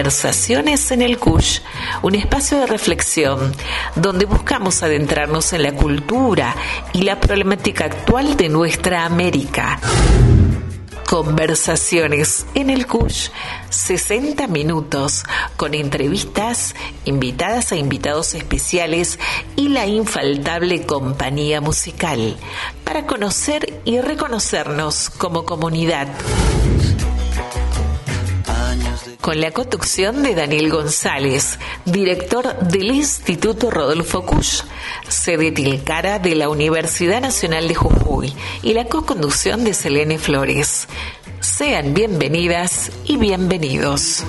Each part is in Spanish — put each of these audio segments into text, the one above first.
Conversaciones en el Kusch, un espacio de reflexión donde buscamos adentrarnos en la cultura y la problemática actual de nuestra América. Conversaciones en el Kusch, 60 minutos con entrevistas, invitadas e invitados especiales y la infaltable compañía musical para conocer y reconocernos como comunidad. Con la conducción de Daniel González, director del Instituto Rodolfo Kusch, sede Tilcara de la Universidad Nacional de Jujuy, y la co-conducción de Selene Flores. Sean bienvenidas y bienvenidos.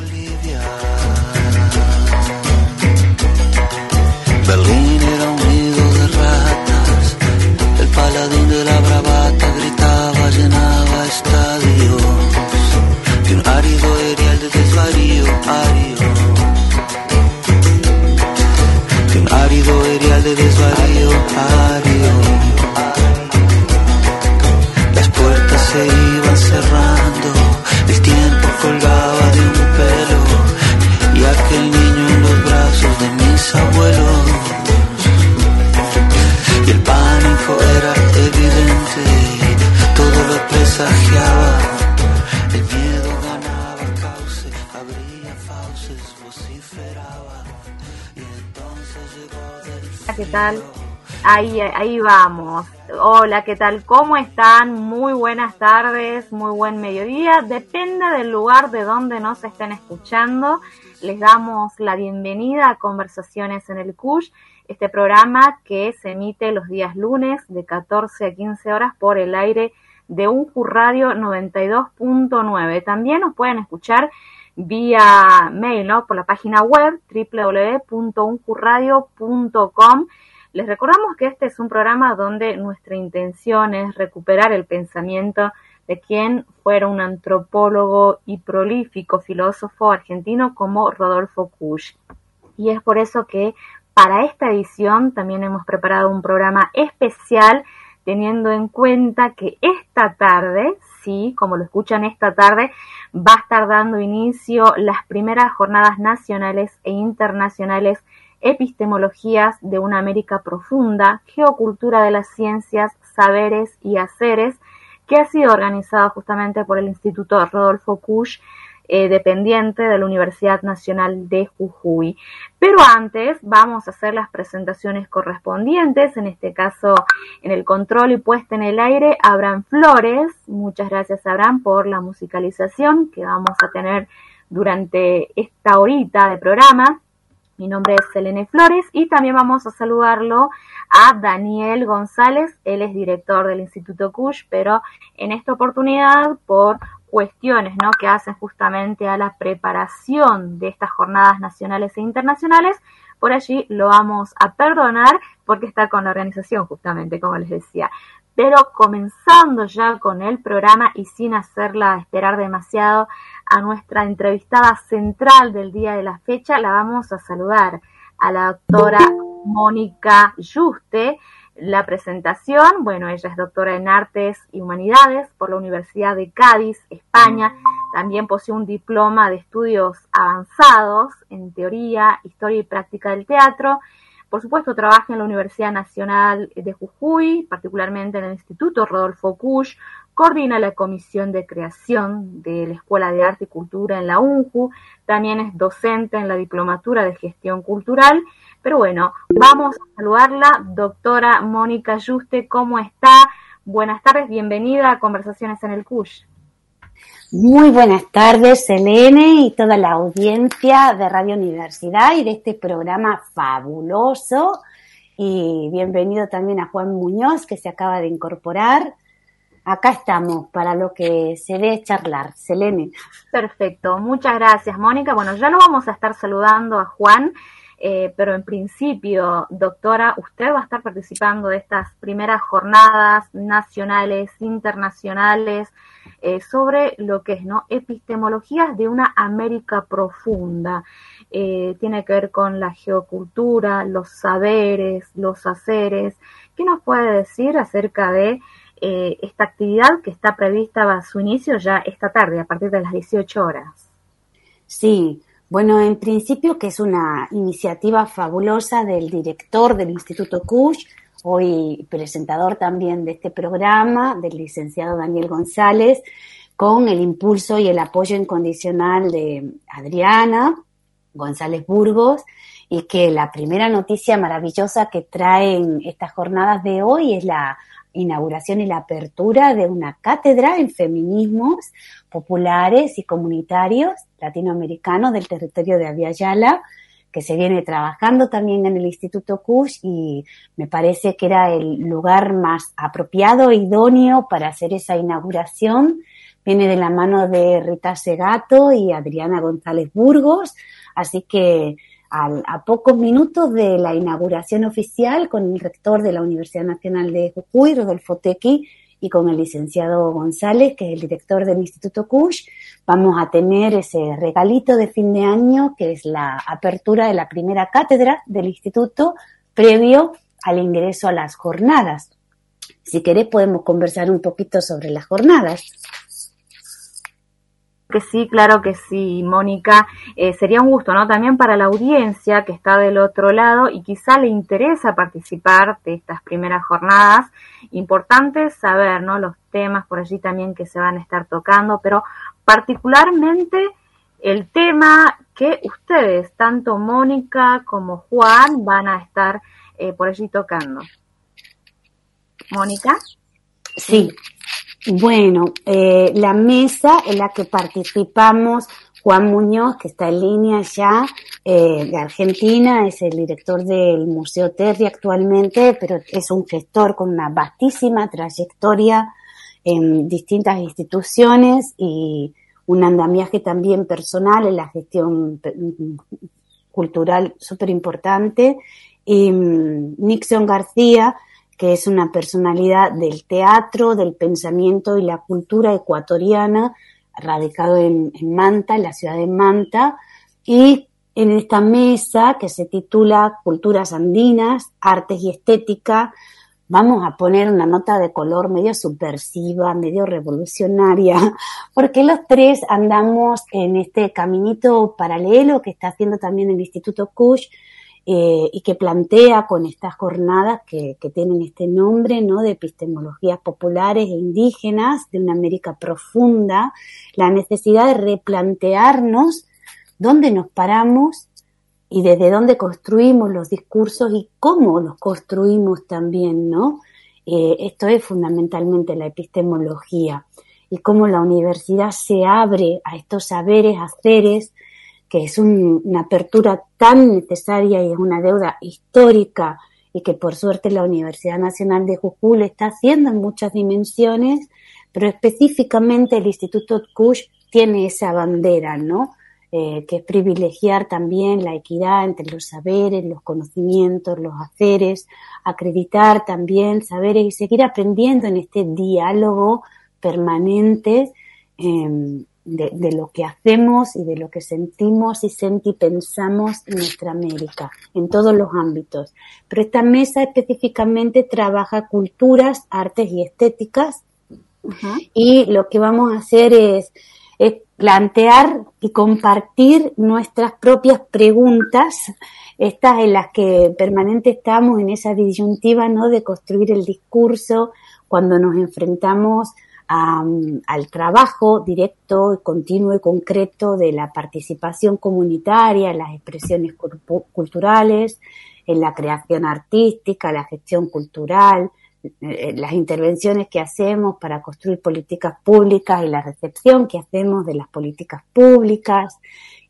Berlín era un nido de ratas, el paladín de la bravata gritaba, llenaba estadios, de un árido erial de desvarío, de un árido erial de desvarío, Las puertas se iban cerrando, el tiempo colgaba de un pelo, y aquel niño en los brazos de mis abuelos, y el pánico era evidente, todo lo presagiaba. ¿Qué tal? Ahí vamos. Hola, ¿qué tal? ¿Cómo están? Muy buenas tardes, muy buen mediodía. Depende del lugar de donde nos estén escuchando. Les damos la bienvenida a Conversaciones en el Kusch, este programa que se emite los días lunes de 14 a 15 horas por el aire de UNJU Radio 92.9. También nos pueden escuchar vía mail, ¿no? Por la página web www.unjuradio.com. Les recordamos que este es un programa donde nuestra intención es recuperar el pensamiento de quien fuera un antropólogo y prolífico filósofo argentino como Rodolfo Kusch. Y es por eso que para esta edición también hemos preparado un programa especial, teniendo en cuenta que esta tarde, sí, como lo escuchan, esta tarde va a estar dando inicio las primeras jornadas nacionales e internacionales Epistemologías de una América Profunda, Geocultura de las Ciencias, Saberes y Haceres, que ha sido organizado justamente por el Instituto Rodolfo Kusch, dependiente de la Universidad Nacional de Jujuy. Pero antes vamos a hacer las presentaciones correspondientes, en este caso en el control y puesta en el aire, Abraham Flores. Muchas gracias, Abraham, por la musicalización que vamos a tener durante esta horita de programa. Mi nombre es Selene Flores y también vamos a saludarlo a Daniel González. Él es director del Instituto Kusch, pero en esta oportunidad por cuestiones, ¿no?, que hacen justamente a la preparación de estas jornadas nacionales e internacionales, por allí lo vamos a perdonar porque está con la organización justamente, como les decía. Pero comenzando ya con el programa y sin hacerla esperar demasiado a nuestra entrevistada central del día de la fecha, la vamos a saludar a la doctora Mónica Yuste. La presentación, bueno, ella es doctora en Artes y Humanidades por la Universidad de Cádiz, España. También posee un diploma de estudios avanzados en teoría, historia y práctica del teatro. Por supuesto, trabaja en la Universidad Nacional de Jujuy, particularmente en el Instituto Rodolfo Kusch. Coordina la Comisión de Creación de la Escuela de Arte y Cultura en la UNJU. También es docente en la Diplomatura de Gestión Cultural. Pero bueno, vamos a saludarla, doctora Mónica Yuste. ¿Cómo está? Buenas tardes, bienvenida a Conversaciones en el Kusch. Muy buenas tardes, Selene, y toda la audiencia de Radio Universidad y de este programa fabuloso. Y bienvenido también a Juan Muñoz, que se acaba de incorporar. Acá estamos para lo que se dé charlar, Selene. Perfecto, muchas gracias, Mónica. Bueno, ya lo vamos a estar saludando a Juan. Pero en principio, doctora, usted va a estar participando de estas primeras jornadas nacionales, internacionales, sobre lo que es, ¿no?, epistemologías de una América profunda. Tiene que ver con la geocultura, los saberes, los haceres. ¿Qué nos puede decir acerca de esta actividad que está prevista a su inicio ya esta tarde, a partir de las 18 horas? Sí. Bueno, en principio que es una iniciativa fabulosa del director del Instituto Kusch, hoy presentador también de este programa, del licenciado Daniel González, con el impulso y el apoyo incondicional de Adriana González Burgos, y que la primera noticia maravillosa que traen estas jornadas de hoy es la inauguración y la apertura de una cátedra en feminismos populares y comunitarios latinoamericanos del territorio de Abya Yala, que se viene trabajando también en el Instituto Kusch, y me parece que era el lugar más apropiado e idóneo para hacer esa inauguración. Viene de la mano de Rita Segato y Adriana González Burgos, así que a pocos minutos de la inauguración oficial, con el rector de la Universidad Nacional de Jujuy, Rodolfo Tecchi, y con el licenciado González, que es el director del Instituto Kusch, vamos a tener ese regalito de fin de año, que es la apertura de la primera cátedra del instituto previo al ingreso a las jornadas. Si querés podemos conversar un poquito sobre las jornadas. Que sí, claro que sí, Mónica. Sería un gusto, ¿no? También para la audiencia que está del otro lado y quizá le interesa participar de estas primeras jornadas. Importante saber, ¿no?, los temas por allí también que se van a estar tocando, pero particularmente el tema que ustedes, tanto Mónica como Juan, van a estar por allí tocando. ¿Mónica? Sí. Bueno, la mesa en la que participamos Juan Muñoz, que está en línea ya, de Argentina, es el director del Museo Terry actualmente, pero es un gestor con una vastísima trayectoria en distintas instituciones y un andamiaje también personal en la gestión cultural súper importante. Y Nixon García, que es una personalidad del teatro, del pensamiento y la cultura ecuatoriana, radicado en Manta, en la ciudad de Manta, y en esta mesa que se titula Culturas Andinas, Artes y Estética, vamos a poner una nota de color medio subversiva, medio revolucionaria, porque los tres andamos en este caminito paralelo que está haciendo también el Instituto Kusch, y que plantea con estas jornadas que tienen este nombre, ¿no?, de epistemologías populares e indígenas de una América profunda, la necesidad de replantearnos dónde nos paramos y desde dónde construimos los discursos y cómo los construimos también, ¿no? Esto es fundamentalmente la epistemología y cómo la universidad se abre a estos saberes, haceres, que es una apertura tan necesaria y es una deuda histórica y que por suerte la Universidad Nacional de Jujuy le está haciendo en muchas dimensiones, pero específicamente el Instituto Kusch tiene esa bandera, ¿no?, que es privilegiar también la equidad entre los saberes, los conocimientos, los haceres, acreditar también saberes y seguir aprendiendo en este diálogo permanente de lo que hacemos y de lo que sentimos y sentipensamos en nuestra América, en todos los ámbitos. Pero esta mesa específicamente trabaja culturas, artes y estéticas. Uh-huh. Y lo que vamos a hacer es plantear y compartir nuestras propias preguntas, estas en las que permanente estamos en esa disyuntiva, ¿no?, de construir el discurso cuando nos enfrentamos al trabajo directo, continuo y concreto de la participación comunitaria en las expresiones culturales, en la creación artística, la gestión cultural, las intervenciones que hacemos para construir políticas públicas y la recepción que hacemos de las políticas públicas,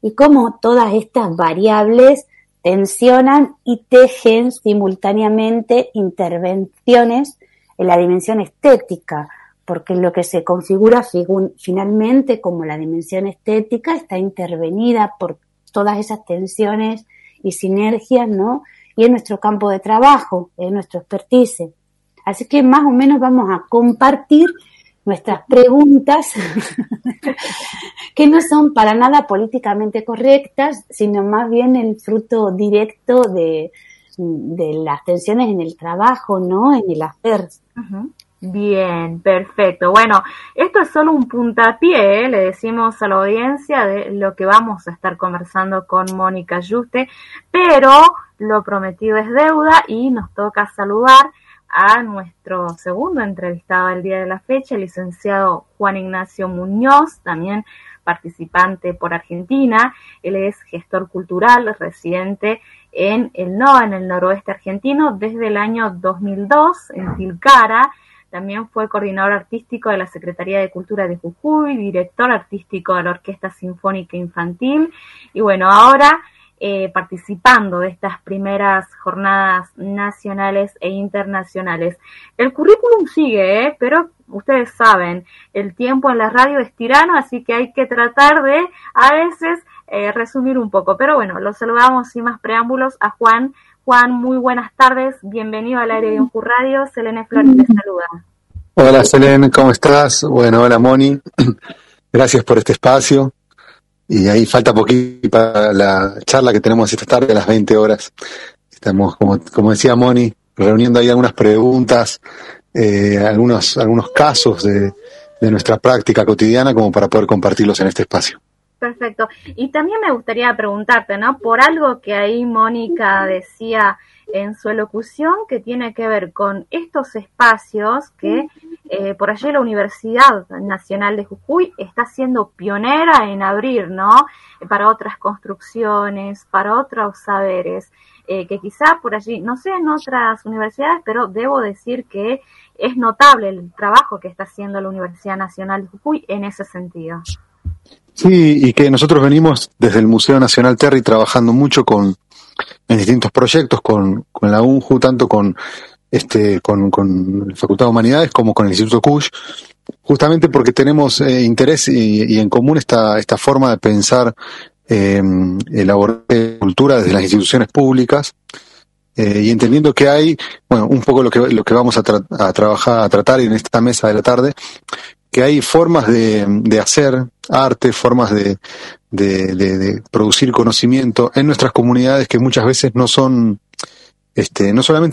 y cómo todas estas variables tensionan y tejen simultáneamente intervenciones en la dimensión estética, porque lo que se configura finalmente como la dimensión estética está intervenida por todas esas tensiones y sinergias, ¿no?, y en nuestro campo de trabajo, en nuestro expertise. Así que más o menos vamos a compartir nuestras preguntas que no son para nada políticamente correctas, sino más bien el fruto directo de las tensiones en el trabajo, ¿no?, en el hacer. Uh-huh. Bien, perfecto. Bueno, esto es solo un puntapié, le decimos a la audiencia de lo que vamos a estar conversando con Mónica Yuste, pero lo prometido es deuda y nos toca saludar a nuestro segundo entrevistado del día de la fecha, el licenciado Juan Ignacio Muñoz, también participante por Argentina. Él es gestor cultural residente en el NOA, en el noroeste argentino, desde el año 2002 en Tilcara. También fue coordinador artístico de la Secretaría de Cultura de Jujuy, director artístico de la Orquesta Sinfónica Infantil. Y bueno, ahora participando de estas primeras jornadas nacionales e internacionales. El currículum sigue, pero ustedes saben, el tiempo en la radio es tirano, así que hay que tratar de, a veces, resumir un poco. Pero bueno, lo saludamos sin más preámbulos a Juan. Juan, muy buenas tardes, bienvenido al aire de UNJU Radio, Selene Flores te saluda. Hola Selene, ¿cómo estás? Bueno, hola Moni, gracias por este espacio, y ahí falta poquito para la charla que tenemos esta tarde a las 20 horas. Estamos, como decía Moni, reuniendo ahí algunas preguntas, algunos casos de nuestra práctica cotidiana como para poder compartirlos en este espacio. Perfecto. Y también me gustaría preguntarte, ¿no?, por algo que ahí Mónica decía en su elocución, que tiene que ver con estos espacios que por allí la Universidad Nacional de Jujuy está siendo pionera en abrir, ¿no?, para otras construcciones, para otros saberes, que quizá por allí, no sé en otras universidades, pero debo decir que es notable el trabajo que está haciendo la Universidad Nacional de Jujuy en ese sentido. Sí, y que nosotros venimos desde el Museo Nacional Terry trabajando mucho en distintos proyectos con la UNJU, tanto con la Facultad de Humanidades como con el Instituto Kusch, justamente porque tenemos interés y en común esta forma de pensar el abordaje de cultura desde las instituciones públicas, y entendiendo que hay, bueno, un poco lo que vamos a tratar en esta mesa de la tarde, que hay formas de hacer arte, formas de producir conocimiento en nuestras comunidades que muchas veces no solamente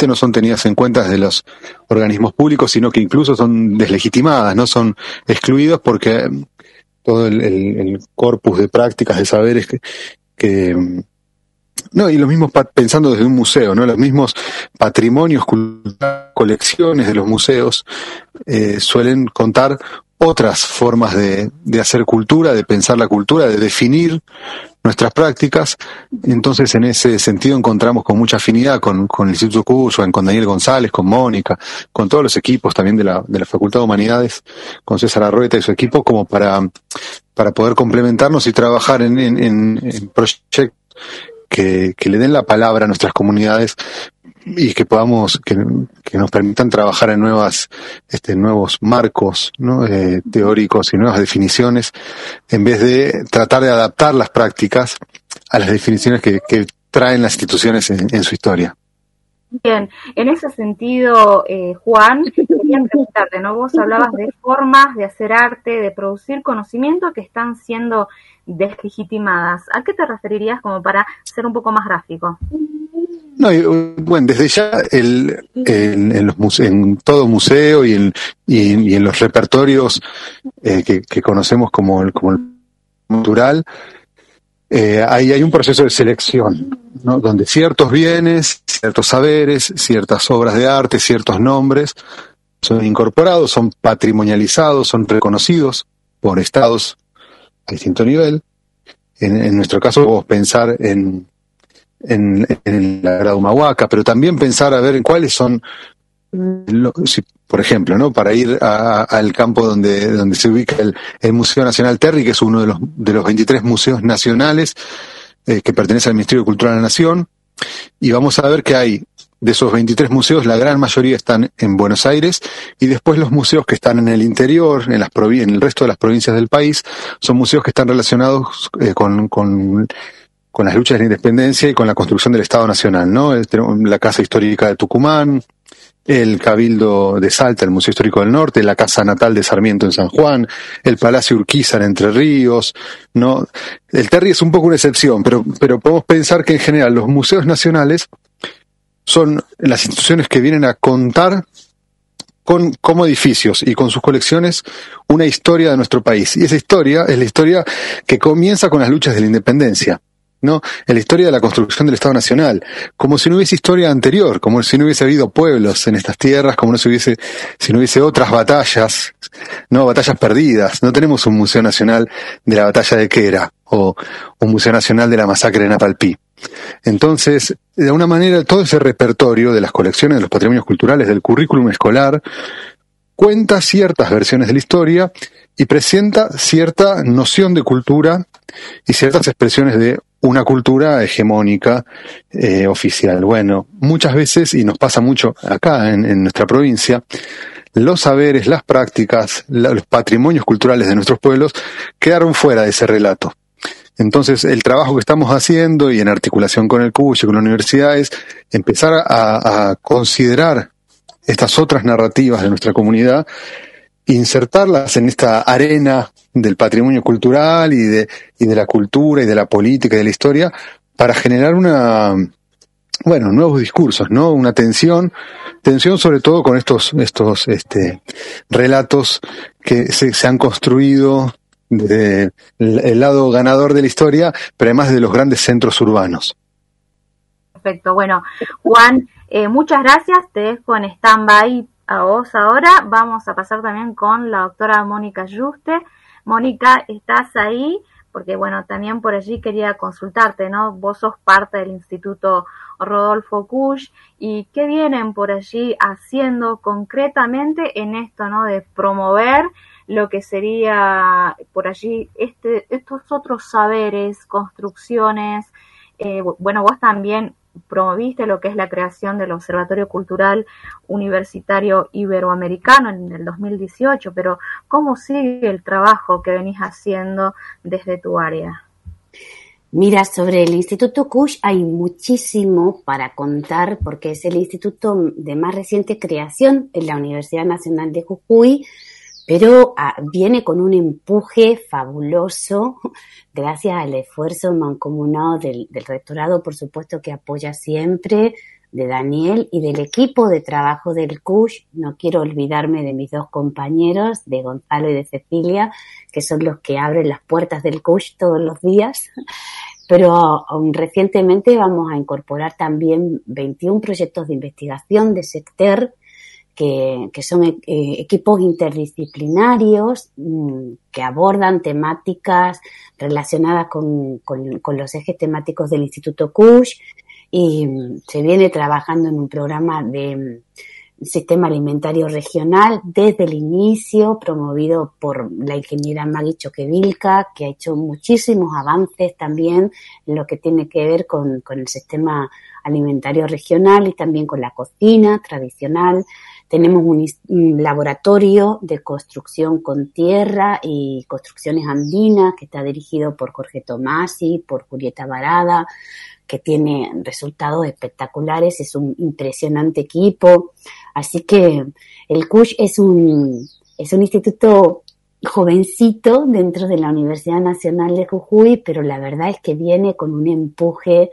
no son tenidas en cuenta de los organismos públicos, sino que incluso son deslegitimadas, no son excluidas porque todo el corpus de prácticas, de saberes que no, y los mismos, pensando desde un museo, ¿no?, los mismos patrimonios culturales, colecciones de los museos, suelen contar otras formas de hacer cultura, de pensar la cultura, de definir nuestras prácticas. Entonces, en ese sentido, encontramos con mucha afinidad con el Instituto Kusch, con Daniel González, con Mónica, con todos los equipos también de la Facultad de Humanidades, con César Arrueta y su equipo, como para poder complementarnos y trabajar en proyectos que le den la palabra a nuestras comunidades y que podamos, que nos permitan trabajar en nuevos marcos, ¿no?, teóricos y nuevas definiciones, en vez de tratar de adaptar las prácticas a las definiciones que traen las instituciones en su historia. Bien, en ese sentido, Juan, quería preguntarte, ¿no? Vos hablabas de formas de hacer arte, de producir conocimiento que están siendo deslegitimadas. ¿A qué te referirías como para ser un poco más gráfico? No, bueno, desde ya en todo museo y en los repertorios que conocemos como el cultural, ahí hay un proceso de selección, ¿no?, donde ciertos bienes, ciertos saberes, ciertas obras de arte, ciertos nombres son incorporados, son patrimonializados, son reconocidos por estados a distinto nivel. En nuestro caso podemos pensar en la Sagrada Humahuaca, pero también pensar a ver en cuáles son, por ejemplo, ¿no?, para ir al campo donde se ubica el Museo Nacional Terry, que es uno de los 23 museos nacionales que pertenece al Ministerio de Cultura de la Nación, y vamos a ver que hay, de esos 23 museos, la gran mayoría están en Buenos Aires, y después los museos que están en el interior, en el resto de las provincias del país, son museos que están relacionados con las luchas de la independencia y con la construcción del Estado Nacional, ¿no? La Casa Histórica de Tucumán, el Cabildo de Salta, el Museo Histórico del Norte, la Casa Natal de Sarmiento en San Juan, el Palacio Urquiza en Entre Ríos, ¿no? El Terry es un poco una excepción, pero podemos pensar que en general los museos nacionales son las instituciones que vienen a contar como edificios y con sus colecciones una historia de nuestro país. Y esa historia es la historia que comienza con las luchas de la independencia, ¿no? Es la historia de la construcción del Estado Nacional, como si no hubiese historia anterior, como si no hubiese habido pueblos en estas tierras, como no se hubiese, si no hubiese otras batallas, ¿no? Batallas perdidas. No tenemos un Museo Nacional de la Batalla de Quera o un Museo Nacional de la Masacre de Napalpí. Entonces, de alguna manera, todo ese repertorio de las colecciones, de los patrimonios culturales, del currículum escolar, cuenta ciertas versiones de la historia y presenta cierta noción de cultura y ciertas expresiones de una cultura hegemónica, oficial. Bueno, muchas veces, y nos pasa mucho acá en nuestra provincia, los saberes, las prácticas, los patrimonios culturales de nuestros pueblos quedaron fuera de ese relato. Entonces, el trabajo que estamos haciendo, y en articulación con el CUSH y con la universidad, es empezar a considerar estas otras narrativas de nuestra comunidad, insertarlas en esta arena del patrimonio cultural y de la cultura y de la política y de la historia, para generar nuevos discursos, ¿no? Una tensión sobre todo con estos relatos que se han construido desde el lado ganador de la historia, pero además de los grandes centros urbanos. Perfecto. Bueno, Juan, muchas gracias. Te dejo en stand-by a vos ahora. Vamos a pasar también con la doctora Mónica Yuste. Mónica, ¿estás ahí? Porque, bueno, también por allí quería consultarte, ¿no? Vos sos parte del Instituto Rodolfo Kusch, y qué vienen por allí haciendo concretamente en esto, ¿no? De promover lo que sería por allí estos otros saberes, construcciones. Vos también promoviste lo que es la creación del Observatorio Cultural Universitario Iberoamericano en el 2018, pero ¿cómo sigue el trabajo que venís haciendo desde tu área? Mira, sobre el Instituto Kusch hay muchísimo para contar, porque es el instituto de más reciente creación en la Universidad Nacional de Jujuy, pero viene con un empuje fabuloso gracias al esfuerzo mancomunado del rectorado, por supuesto, que apoya siempre, de Daniel y del equipo de trabajo del CUSH. No quiero olvidarme de mis dos compañeros, de Gonzalo y de Cecilia, que son los que abren las puertas del CUSH todos los días. Pero recientemente vamos a incorporar también 21 proyectos de investigación de SECTER, que son equipos interdisciplinarios que abordan temáticas relacionadas con los ejes temáticos del Instituto Kusch, y se viene trabajando en un programa de sistema alimentario regional desde el inicio, promovido por la ingeniera Magui Choquevilca, que ha hecho muchísimos avances también en lo que tiene que ver con el sistema alimentario regional y también con la cocina tradicional. Tenemos un laboratorio de construcción con tierra y construcciones andinas que está dirigido por Jorge Tomasi, por Julieta Barada, que tiene resultados espectaculares. Es un impresionante equipo. Así que el CUSH es un instituto jovencito dentro de la Universidad Nacional de Jujuy, pero la verdad es que viene con un empuje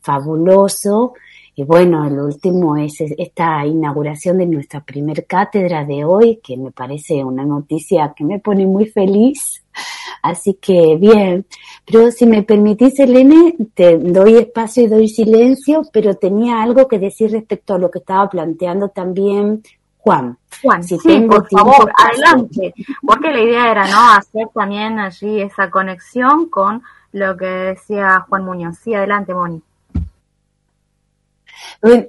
fabuloso. Y bueno, el último es esta inauguración de nuestra primer cátedra de hoy, que me parece una noticia que me pone muy feliz. Así que bien, pero si me permitís, Selene, te doy espacio y doy silencio, pero tenía algo que decir respecto a lo que estaba planteando también Juan, si sí, tengo por tiempo, favor, adelante, porque la idea era, ¿no?, hacer también allí esa conexión con lo que decía Juan Muñoz. Sí, adelante, Moni.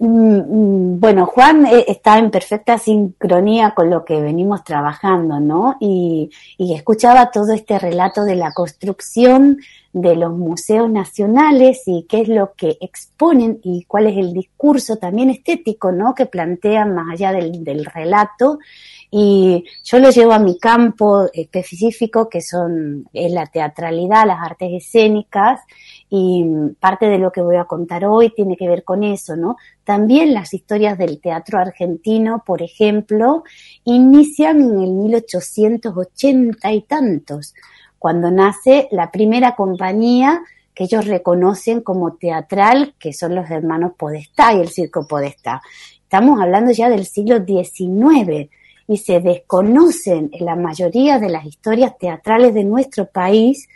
Bueno, Juan está en perfecta sincronía con lo que venimos trabajando, ¿no? Y escuchaba todo este relato de la construcción de los museos nacionales y qué es lo que exponen y cuál es el discurso también estético, ¿no?, que plantean más allá del relato. Y yo lo llevo a mi campo específico, que es la teatralidad, las artes escénicas, y parte de lo que voy a contar hoy tiene que ver con eso, ¿no? También las historias del teatro argentino, por ejemplo, inician en el 1880 y tantos, cuando nace la primera compañía que ellos reconocen como teatral, que son los hermanos Podestá y el Circo Podestá. Estamos hablando ya del siglo XIX, y se desconocen en la mayoría de las historias teatrales de nuestro país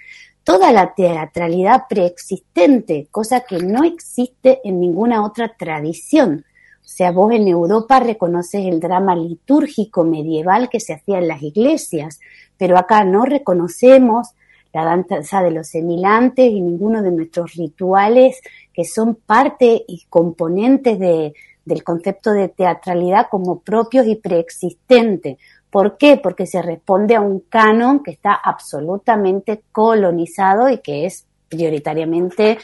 toda la teatralidad preexistente, cosa que no existe en ninguna otra tradición. O sea, vos en Europa reconoces el drama litúrgico medieval que se hacía en las iglesias, pero acá no reconocemos la danza de los semilantes y ninguno de nuestros rituales que son parte y componentes del concepto de teatralidad como propios y preexistente. ¿Por qué? Porque se responde a un canon que está absolutamente colonizado y que es prioritariamente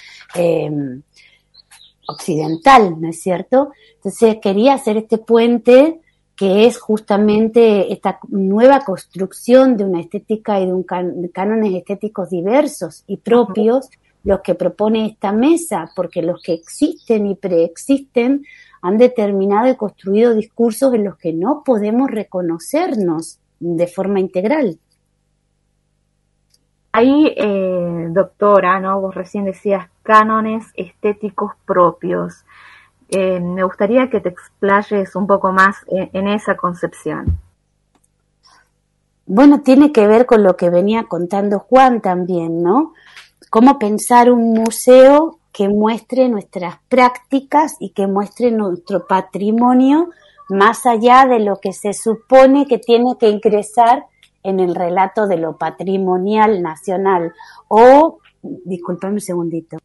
occidental, ¿no es cierto? Entonces quería hacer este puente que es justamente esta nueva construcción de una estética y de cánones estéticos diversos y propios, los que propone esta mesa, porque los que existen y preexisten han determinado y construido discursos en los que no podemos reconocernos de forma integral. Ahí, doctora, ¿no? Vos recién decías cánones estéticos propios. Me gustaría que te explayes un poco más en esa concepción. Bueno, tiene que ver con lo que venía contando Juan también, ¿no? Cómo pensar un museo que muestre nuestras prácticas y que muestre nuestro patrimonio más allá de lo que se supone que tiene que ingresar en el relato de lo patrimonial nacional. O, disculpame un segundito.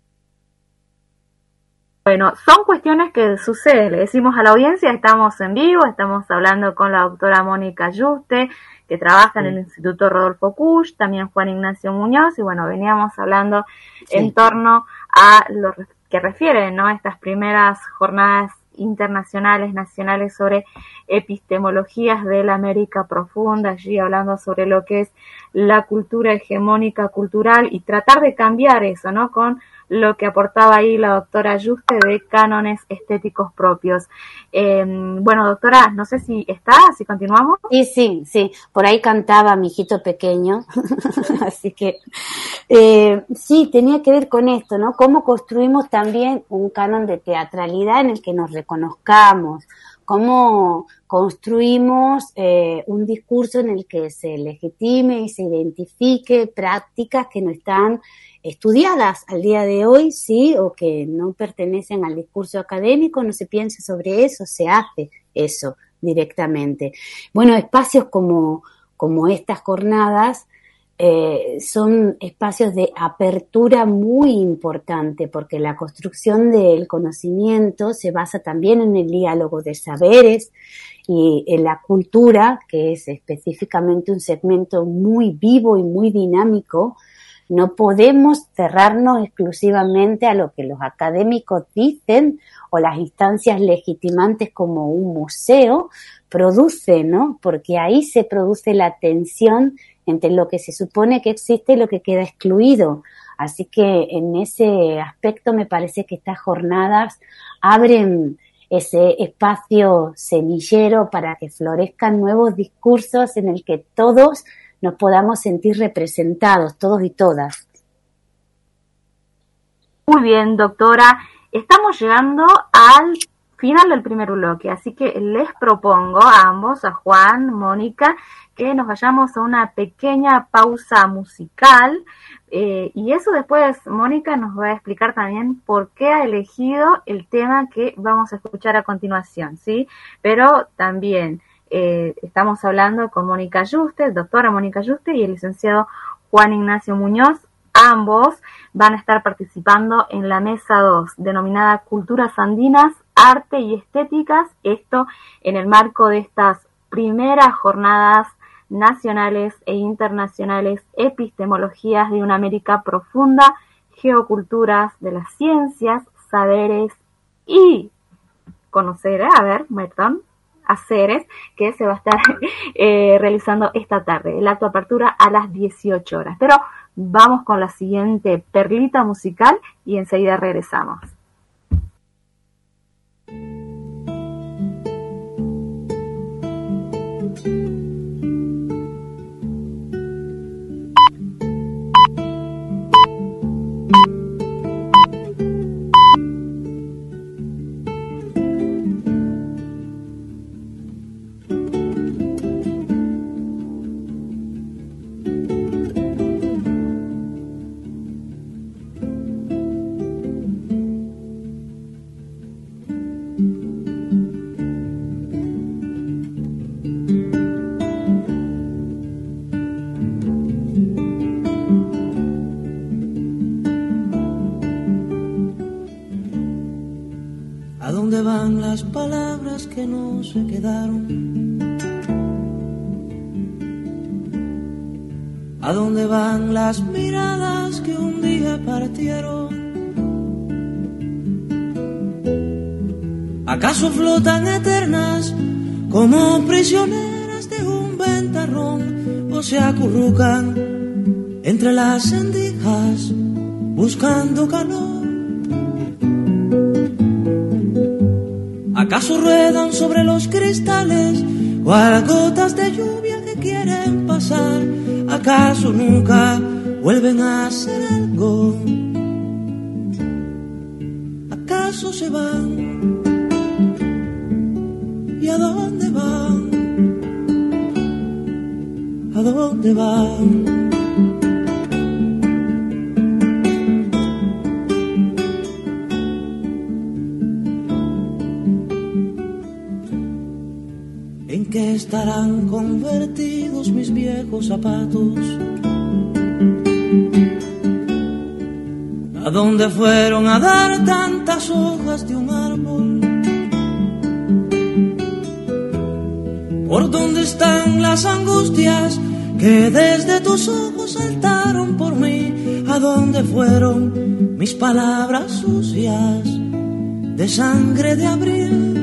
Bueno, son cuestiones que suceden, le decimos a la audiencia, estamos en vivo, estamos hablando con la doctora Mónica Yuste, que trabaja en el Instituto Rodolfo Kusch, también Juan Ignacio Muñoz, y bueno, veníamos hablando en torno a lo que refieren, ¿no?, estas primeras jornadas internacionales, nacionales sobre epistemologías de la América Profunda, allí hablando sobre lo que es la cultura hegemónica cultural y tratar de cambiar eso, ¿no?, con lo que aportaba ahí la doctora Yuste de cánones estéticos propios. Bueno, doctora, no sé si está, si continuamos. Sí, por ahí cantaba mi hijito pequeño, así que sí, tenía que ver con esto, ¿no? Cómo construimos también un canon de teatralidad en el que nos reconozcamos, cómo construimos un discurso en el que se legitime y se identifique prácticas que no están estudiadas al día de hoy, sí, o que no pertenecen al discurso académico, no se piensa sobre eso, se hace eso directamente. Bueno, espacios como estas jornadas son espacios de apertura muy importante, porque la construcción del conocimiento se basa también en el diálogo de saberes y en la cultura, que es específicamente un segmento muy vivo y muy dinámico. No podemos cerrarnos exclusivamente a lo que los académicos dicen o las instancias legitimantes como un museo produce, ¿no? Porque ahí se produce la tensión entre lo que se supone que existe y lo que queda excluido. Así que en ese aspecto me parece que estas jornadas abren ese espacio semillero para que florezcan nuevos discursos en el que todos nos podamos sentir representados, todos y todas. Muy bien, doctora. Estamos llegando al final del primer bloque, así que les propongo a ambos, a Juan, Mónica, que nos vayamos a una pequeña pausa musical y eso después Mónica nos va a explicar también por qué ha elegido el tema que vamos a escuchar a continuación, ¿sí? Pero también estamos hablando con Mónica Yuste, doctora Mónica Yuste y el licenciado Juan Ignacio Muñoz. Ambos van a estar participando en la mesa 2, denominada Culturas Andinas, Arte y Estéticas, esto en el marco de estas primeras jornadas nacionales e internacionales, Epistemologías de una América Profunda, Geoculturas de las Ciencias, Saberes y Haceres, que se va a estar realizando esta tarde, el acto de apertura a las 18 horas. Pero vamos con la siguiente perlita musical y enseguida regresamos. Que no se quedaron. ¿A dónde van las miradas que un día partieron? ¿Acaso flotan eternas como prisioneras de un ventarrón, o se acurrucan entre las sendijas buscando calor? ¿Acaso ruedan sobre los cristales o a gotas de lluvia que quieren pasar? ¿Acaso nunca vuelven a hacer algo? ¿Acaso se van? ¿Y a dónde van? ¿A dónde van? Estarán convertidos mis viejos zapatos. ¿A dónde fueron a dar tantas hojas de un árbol? ¿Por dónde están las angustias que desde tus ojos saltaron por mí? ¿A dónde fueron mis palabras sucias de sangre de abril?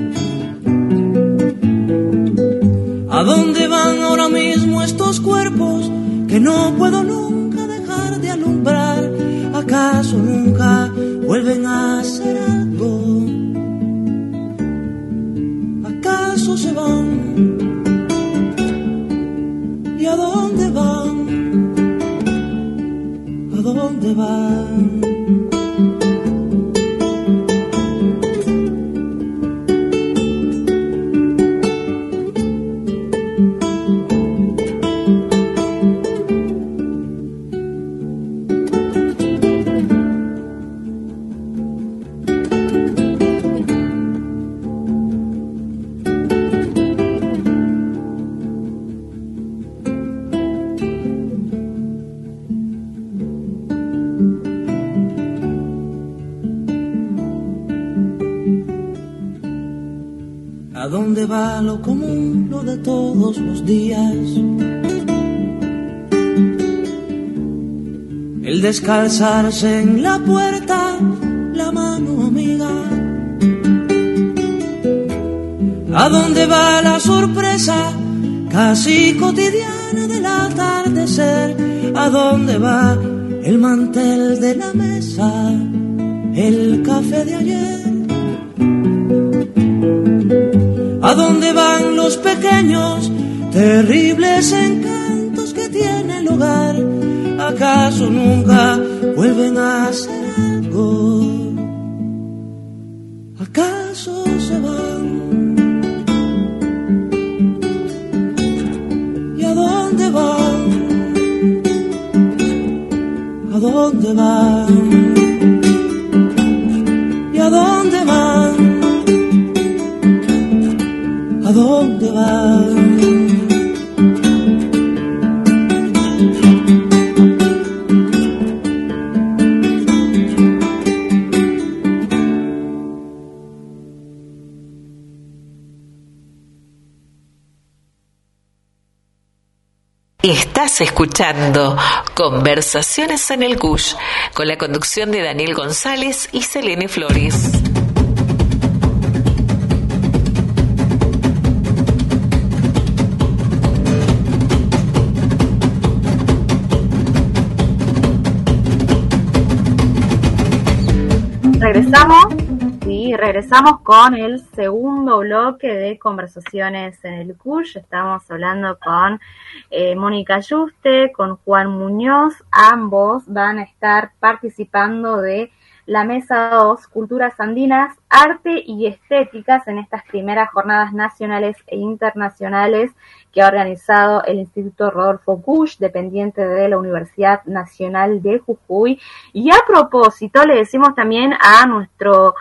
¿A dónde van ahora mismo estos cuerpos que no puedo nunca dejar de alumbrar? ¿Acaso nunca vuelven a hacer algo? ¿Acaso se van? ¿Y a dónde van? ¿A dónde van? Va lo común, lo de todos los días. El descalzarse en la puerta, la mano amiga. ¿A dónde va la sorpresa casi cotidiana del atardecer? ¿A dónde va el mantel de la mesa, el café de ayer? ¿A dónde van los pequeños, terribles encantos que tiene el hogar? ¿Acaso nunca vuelven a hacer algo? ¿Acaso se van? ¿Y a dónde van? ¿A dónde van? ¿Y a dónde van? ¿A dónde van? Estás escuchando Conversaciones en el Kusch, con la conducción de Daniel González y Selene Flores. Regresamos con el segundo bloque de Conversaciones en el Kusch. Estamos hablando con Mónica Yuste, con Juan Muñoz. Ambos van a estar participando de la Mesa 2, Culturas Andinas, Arte y Estéticas, en estas primeras jornadas nacionales e internacionales que ha organizado el Instituto Rodolfo Kusch, dependiente de la Universidad Nacional de Jujuy. Y a propósito, le decimos también a nuestro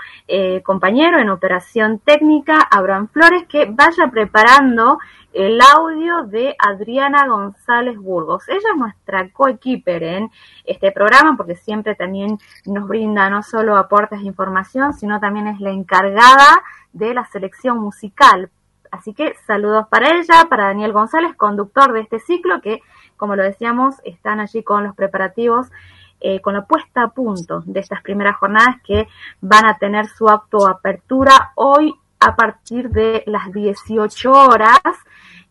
compañero en operación técnica, Abraham Flores, que vaya preparando el audio de Adriana González Burgos. Ella es nuestra coequiper en este programa, porque siempre también nos brinda no solo aportes de información, sino también es la encargada de la selección musical. Así que saludos para ella, para Daniel González, conductor de este ciclo, que, como lo decíamos, están allí con los preparativos, con la puesta a punto de estas primeras jornadas que van a tener su acto apertura hoy a partir de las 18 horas.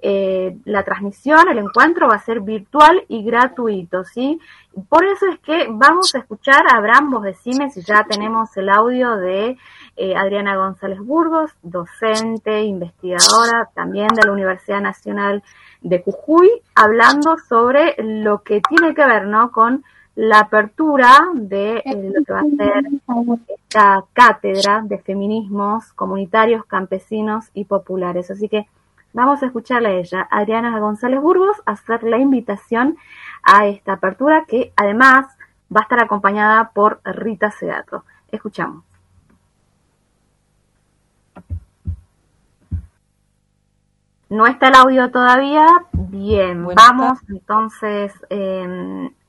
La transmisión, el encuentro va a ser virtual y gratuito, ¿sí? Por eso es que vamos a escuchar, Abraham, vos decime si ya tenemos el audio de Adriana González Burgos, docente, investigadora también de la Universidad Nacional de Jujuy, hablando sobre lo que tiene que ver, ¿no?, con la apertura de lo que va a ser esta cátedra de feminismos comunitarios, campesinos y populares. Así que vamos a escucharla a ella, Adriana González Burgos, hacer la invitación a esta apertura que además va a estar acompañada por Rita Segato. Escuchamos. ¿No está el audio todavía? Bien, bueno, vamos entonces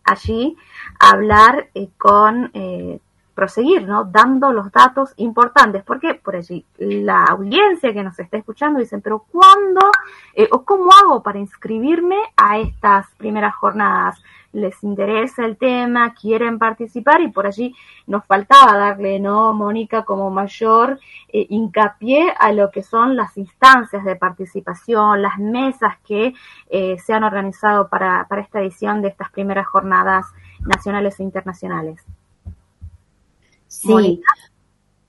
allí a hablar con... proseguir, ¿no?, dando los datos importantes, porque por allí la audiencia que nos está escuchando dicen, pero ¿cuándo o cómo hago para inscribirme a estas primeras jornadas? Les interesa el tema, quieren participar, y por allí nos faltaba darle, ¿no, Mónica?, como mayor hincapié a lo que son las instancias de participación, las mesas que se han organizado para esta edición de estas primeras jornadas nacionales e internacionales.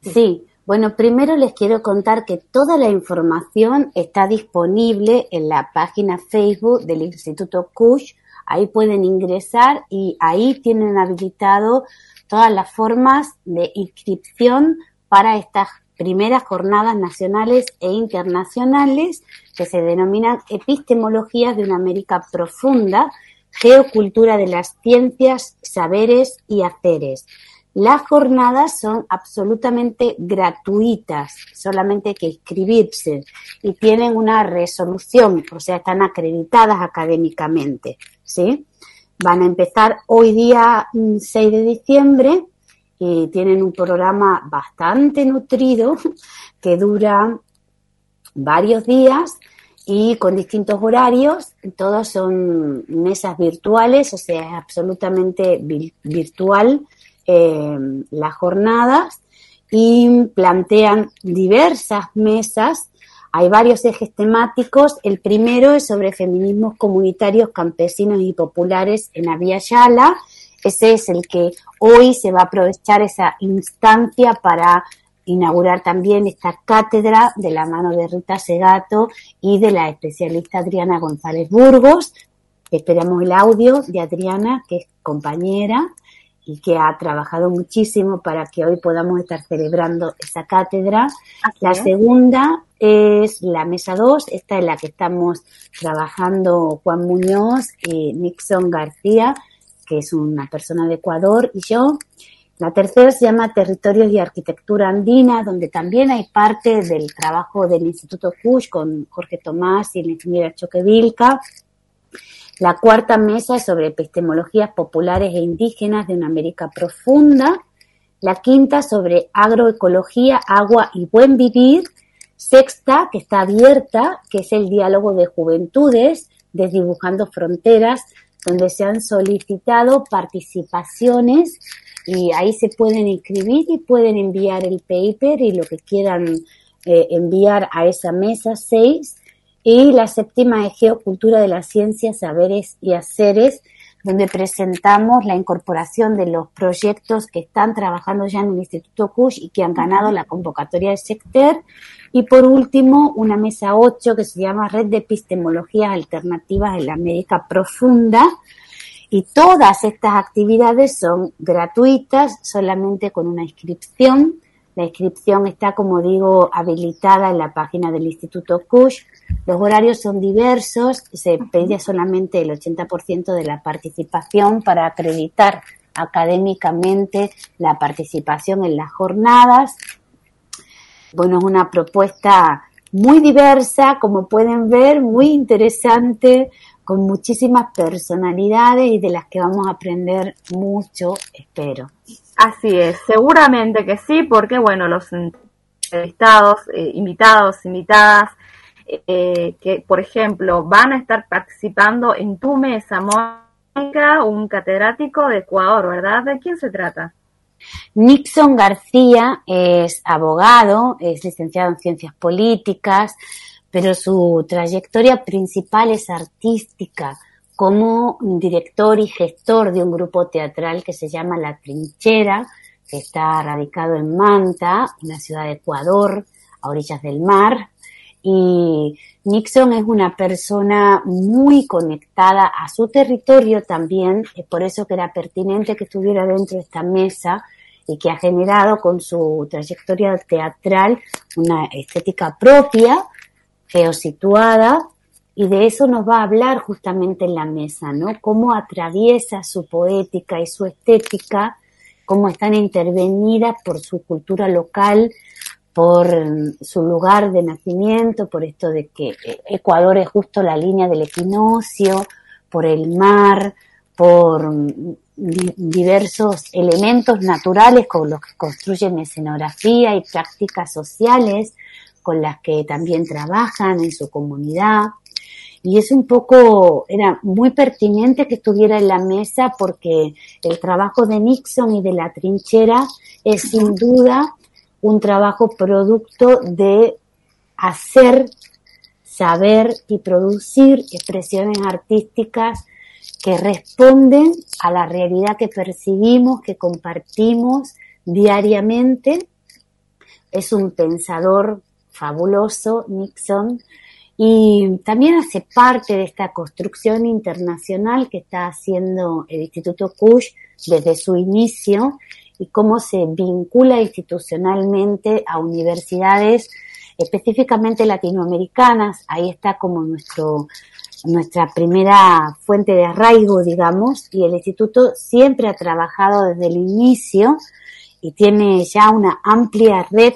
Sí. Bueno, primero les quiero contar que toda la información está disponible en la página Facebook del Instituto Kusch. Ahí pueden ingresar y ahí tienen habilitado todas las formas de inscripción para estas primeras jornadas nacionales e internacionales que se denominan Epistemologías de una América Profunda, Geocultura de las Ciencias, Saberes y Haceres. Las jornadas son absolutamente gratuitas, solamente hay que inscribirse y tienen una resolución, o sea, están acreditadas académicamente, ¿sí? Van a empezar hoy día 6 de diciembre y tienen un programa bastante nutrido que dura varios días y con distintos horarios. Todos son mesas virtuales, o sea, es absolutamente virtual. Las jornadas, y plantean diversas mesas. Hay varios ejes temáticos. El primero es sobre feminismos comunitarios, campesinos y populares en Abya Yala. Ese es el que hoy se va a aprovechar esa instancia para inaugurar también esta cátedra de la mano de Rita Segato y de la especialista Adriana González Burgos. Esperamos el audio de Adriana, que es compañera y que ha trabajado muchísimo para que hoy podamos estar celebrando esa cátedra. La segunda es la Mesa 2, esta es la que estamos trabajando Juan Muñoz y Nixon García, que es una persona de Ecuador, y yo. La tercera se llama Territorios y Arquitectura Andina, donde también hay parte del trabajo del Instituto Kusch con Jorge Tomasi y la ingeniera Choquevilca. La cuarta mesa es sobre epistemologías populares e indígenas de una América profunda. La quinta sobre agroecología, agua y buen vivir. Sexta, que está abierta, que es el diálogo de juventudes, Desdibujando Fronteras, donde se han solicitado participaciones y ahí se pueden inscribir y pueden enviar el paper y lo que quieran enviar a esa mesa 6. Y la séptima es Geocultura de las Ciencias, Saberes y Haceres, donde presentamos la incorporación de los proyectos que están trabajando ya en el Instituto Kusch y que han ganado la convocatoria del SECTER. Y por último, una mesa 8 que se llama Red de Epistemologías Alternativas en la América Profunda. Y todas estas actividades son gratuitas, solamente con una inscripción. La inscripción está, como digo, habilitada en la página del Instituto Kusch. Los horarios son diversos, se pedía solamente el 80% de la participación para acreditar académicamente la participación en las jornadas. Bueno, es una propuesta muy diversa, como pueden ver, muy interesante, con muchísimas personalidades y de las que vamos a aprender mucho, espero. Así es, seguramente que sí, porque bueno, los entrevistados, invitados, invitadas, que por ejemplo van a estar participando en Tu Mesa, Mónica, un catedrático de Ecuador, ¿verdad? ¿De quién se trata? Nixon García es abogado, es licenciado en Ciencias Políticas, pero su trayectoria principal es artística, como director y gestor de un grupo teatral que se llama La Trinchera, que está radicado en Manta, una ciudad de Ecuador, a orillas del mar. Y Nixon es una persona muy conectada a su territorio también, es por eso que era pertinente que estuviera dentro de esta mesa y que ha generado con su trayectoria teatral una estética propia, geosituada, y de eso nos va a hablar justamente en la mesa, ¿no? Cómo atraviesa su poética y su estética, cómo están intervenidas por su cultura local, por su lugar de nacimiento, por esto de que Ecuador es justo la línea del equinoccio, por el mar, por diversos elementos naturales con los que construyen escenografía y prácticas sociales con las que también trabajan en su comunidad. Y es un poco, era muy pertinente que estuviera en la mesa porque el trabajo de Nixon y de La Trinchera es sin duda un trabajo producto de hacer, saber y producir expresiones artísticas que responden a la realidad que percibimos, que compartimos diariamente. Es un pensador fabuloso, Nixon, y también hace parte de esta construcción internacional que está haciendo el Instituto Kusch desde su inicio y cómo se vincula institucionalmente a universidades específicamente latinoamericanas. Ahí está como nuestra primera fuente de arraigo, digamos, y el Instituto siempre ha trabajado desde el inicio y tiene ya una amplia red.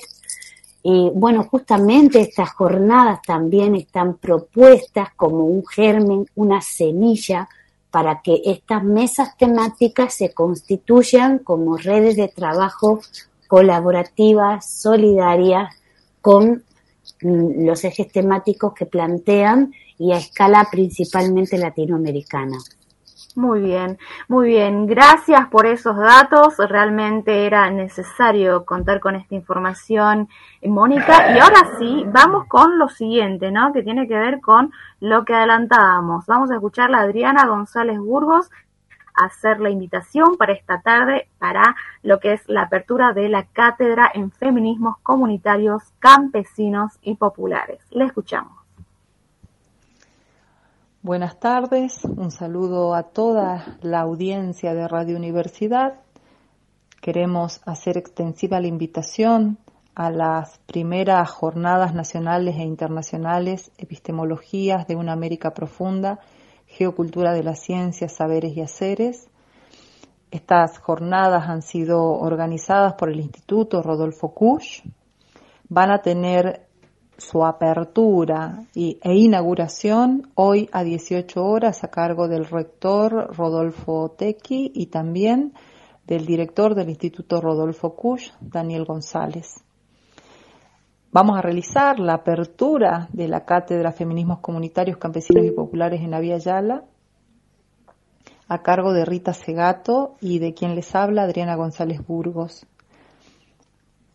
Y bueno, justamente estas jornadas también están propuestas como un germen, una semilla, para que estas mesas temáticas se constituyan como redes de trabajo colaborativas, solidarias, con los ejes temáticos que plantean y a escala principalmente latinoamericana. Muy bien, muy bien. Gracias por esos datos. Realmente era necesario contar con esta información, Mónica. Y ahora sí, vamos con lo siguiente, ¿no? Que tiene que ver con lo que adelantábamos. Vamos a escuchar a Adriana González Burgos hacer la invitación para esta tarde para lo que es la apertura de la Cátedra en Feminismos Comunitarios, Campesinos y Populares. La escuchamos. Buenas tardes, un saludo a toda la audiencia de Radio Universidad. Queremos hacer extensiva la invitación a las primeras jornadas nacionales e internacionales Epistemologías de una América Profunda, Geocultura de las Ciencias, Saberes y Haceres. Estas jornadas han sido organizadas por el Instituto Rodolfo Kusch. Van a tener su apertura e inauguración hoy a 18 horas a cargo del rector Rodolfo Tecchi y también del director del Instituto Rodolfo Kusch, Daniel González. Vamos a realizar la apertura de la Cátedra Feminismos Comunitarios, Campesinos y Populares en Abya Yala a cargo de Rita Segato y de quien les habla, Adriana González Burgos.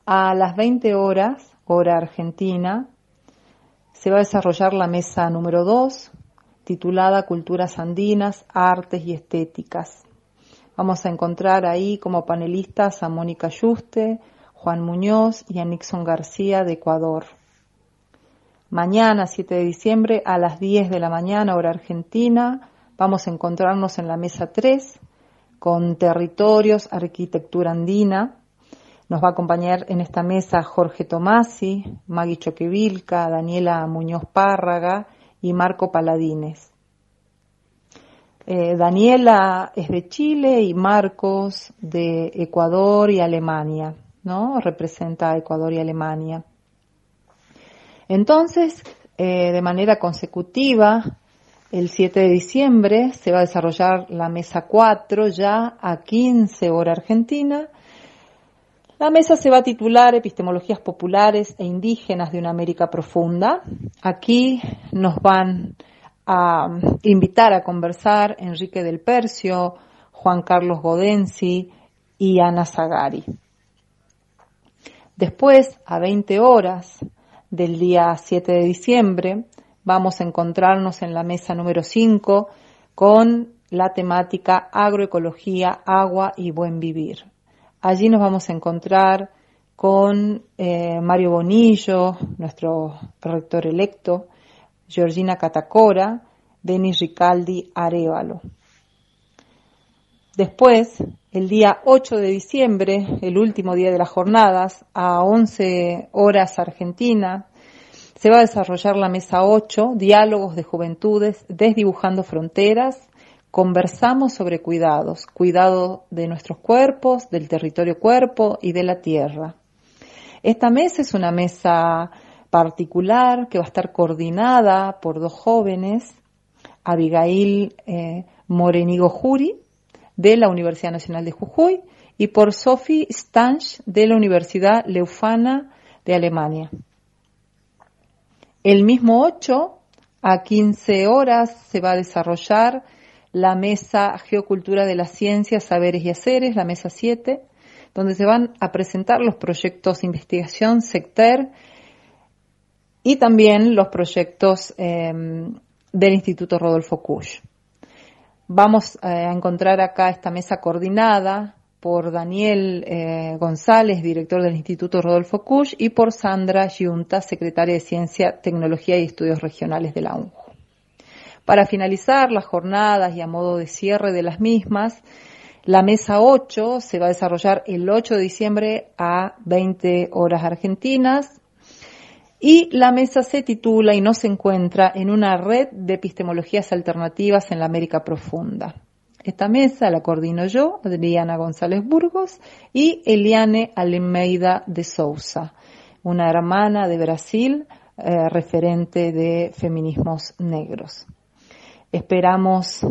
A las 20 horas, hora argentina, se va a desarrollar la mesa número 2, titulada Culturas Andinas, Artes y Estéticas. Vamos a encontrar ahí como panelistas a Mónica Yuste, Juan Muñoz y a Nixon García de Ecuador. Mañana, 7 de diciembre, a las 10 de la mañana, hora argentina, Vamos a encontrarnos en la mesa 3 con territorios, arquitectura andina. Nos va a acompañar en esta mesa Jorge Tomasi, Magui Choquevilca, Daniela Muñoz Párraga y Marco Paladines. Daniela es de Chile y Marcos de Ecuador y Alemania, ¿no? Representa a Ecuador y Alemania. Entonces, de manera consecutiva, el 7 de diciembre se va a desarrollar la mesa 4 ya a 15 horas Argentina. La mesa se va a titular Epistemologías Populares e Indígenas de una América Profunda. Aquí nos van a invitar a conversar Enrique del Percio, Juan Carlos Godensi y Ana Zagari. Después, a 20 horas del día 7 de diciembre, vamos a encontrarnos en la mesa número 5 con la temática agroecología, agua y buen vivir. Allí nos vamos a encontrar con Mario Bonillo, nuestro rector electo, Georgina Catacora, Denis Ricaldi Arevalo. Después, el día 8 de diciembre, el último día de las jornadas, a 11 horas Argentina, se va a desarrollar la mesa 8, Diálogos de Juventudes, Desdibujando Fronteras. Conversamos sobre cuidados, cuidado de nuestros cuerpos, del territorio cuerpo y de la tierra. Esta mesa es una mesa particular que va a estar coordinada por dos jóvenes, Abigail Morenigo Juri, de la Universidad Nacional de Jujuy, y por Sophie Stansch, de la Universidad Leuphana de Alemania. El mismo 8 a 15 horas se va a desarrollar la mesa Geocultura de las Ciencias, Saberes y Haceres, la mesa 7, donde se van a presentar los proyectos de investigación SECTER y también los proyectos del Instituto Rodolfo Kusch. Vamos a encontrar acá esta mesa coordinada por Daniel González, director del Instituto Rodolfo Kusch, y por Sandra Giunta, secretaria de Ciencia, Tecnología y Estudios Regionales de la UNJU. Para finalizar las jornadas y a modo de cierre de las mismas, la mesa 8 se va a desarrollar el 8 de diciembre a 20 horas argentinas y la mesa se titula y no se encuentra en una red de epistemologías alternativas en la América Profunda. Esta mesa la coordino yo, Adriana González Burgos, y Eliane Almeida de Sousa, una hermana de Brasil, referente de feminismos negros. Esperamos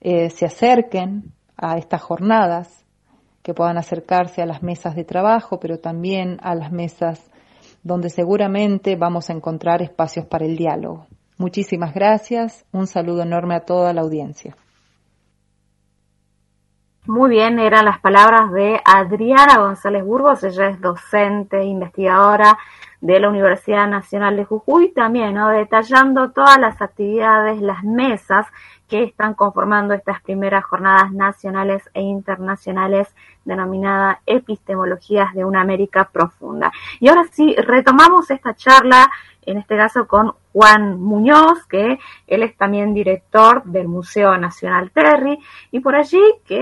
se acerquen a estas jornadas, que puedan acercarse a las mesas de trabajo, pero también a las mesas donde seguramente vamos a encontrar espacios para el diálogo. Muchísimas gracias, un saludo enorme a toda la audiencia. Muy bien, eran las palabras de Adriana González Burgos, ella es docente, investigadora de la Universidad Nacional de Jujuy, también, ¿no?, detallando todas las actividades, las mesas que están conformando estas primeras jornadas nacionales e internacionales denominada Epistemologías de una América Profunda. Y ahora sí, retomamos esta charla, en este caso con Juan Muñoz, que él es también director del Museo Nacional Terry, y por allí que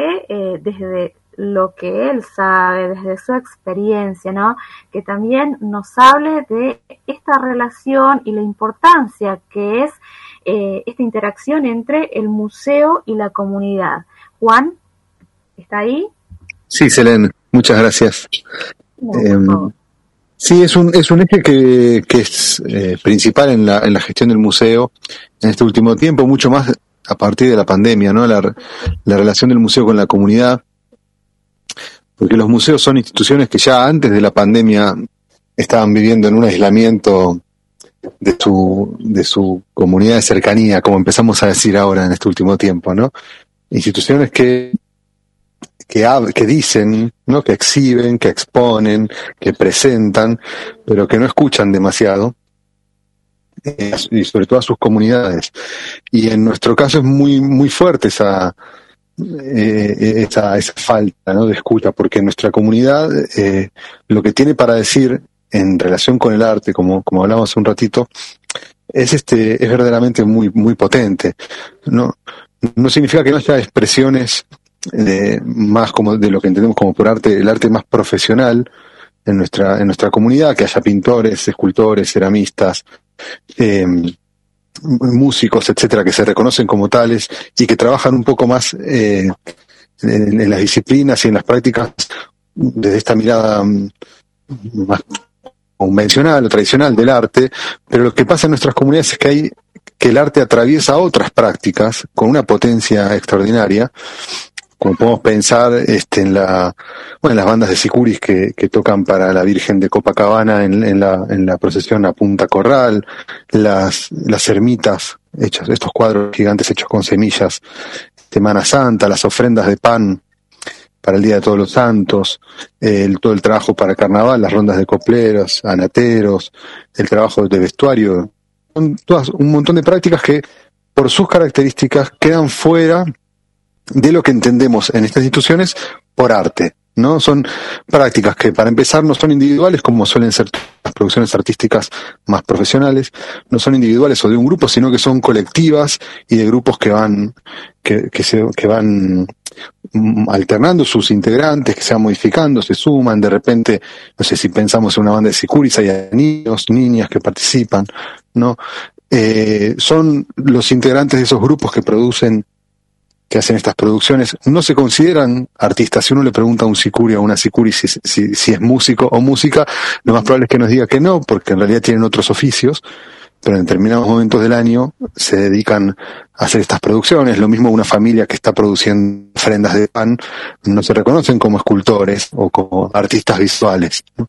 desde lo que él sabe, desde su experiencia, ¿no?, que también nos hable de esta relación y la importancia que es esta interacción entre el museo y la comunidad. Juan, ¿está ahí? Sí, Selene, muchas gracias. Sí, es un eje que es principal en la gestión del museo en este último tiempo, mucho más a partir de la pandemia, ¿no? La relación del museo con la comunidad, porque los museos son instituciones que ya antes de la pandemia estaban viviendo en un aislamiento de su comunidad de cercanía, como empezamos a decir ahora en este último tiempo, ¿no? Instituciones que dicen, ¿no?, que exhiben, que exponen, que presentan, pero que no escuchan demasiado, y sobre todo a sus comunidades. Y en nuestro caso es muy, muy fuerte esa falta, ¿no?, de escucha, porque nuestra comunidad lo que tiene para decir en relación con el arte, como hablábamos un ratito, es verdaderamente muy, muy potente, ¿no? no significa que no haya expresiones más como de lo que entendemos como por arte, el arte más profesional en nuestra comunidad, que haya pintores, escultores, ceramistas, músicos, etcétera, que se reconocen como tales y que trabajan un poco más en las disciplinas y en las prácticas desde esta mirada más convencional o tradicional del arte. Pero lo que pasa en nuestras comunidades es que el arte atraviesa otras prácticas con una potencia extraordinaria, como podemos pensar en las bandas de sicuris que tocan para la Virgen de Copacabana en la procesión a Punta Corral, las ermitas hechas, estos cuadros gigantes hechos con semillas, Semana Santa, las ofrendas de pan para el Día de Todos los Santos, todo el trabajo para el carnaval, las rondas de copleros, anateros, el trabajo de vestuario. Son todas un montón de prácticas que, por sus características, quedan fuera de lo que entendemos en estas instituciones por arte, ¿no? Son prácticas que, para empezar, no son individuales, como suelen ser las producciones artísticas más profesionales, no son individuales o de un grupo, sino que son colectivas y de grupos que van alternando sus integrantes, que se van modificando, se suman, de repente, no sé, si pensamos en una banda de sicuris, hay niños, niñas que participan, ¿no? Son los integrantes de esos grupos que hacen estas producciones, no se consideran artistas. Si uno le pregunta a un sicuri o a una sicuri si es músico o música, lo más probable es que nos diga que no, porque en realidad tienen otros oficios, pero en determinados momentos del año se dedican a hacer estas producciones. Lo mismo una familia que está produciendo ofrendas de pan, no se reconocen como escultores o como artistas visuales, ¿no?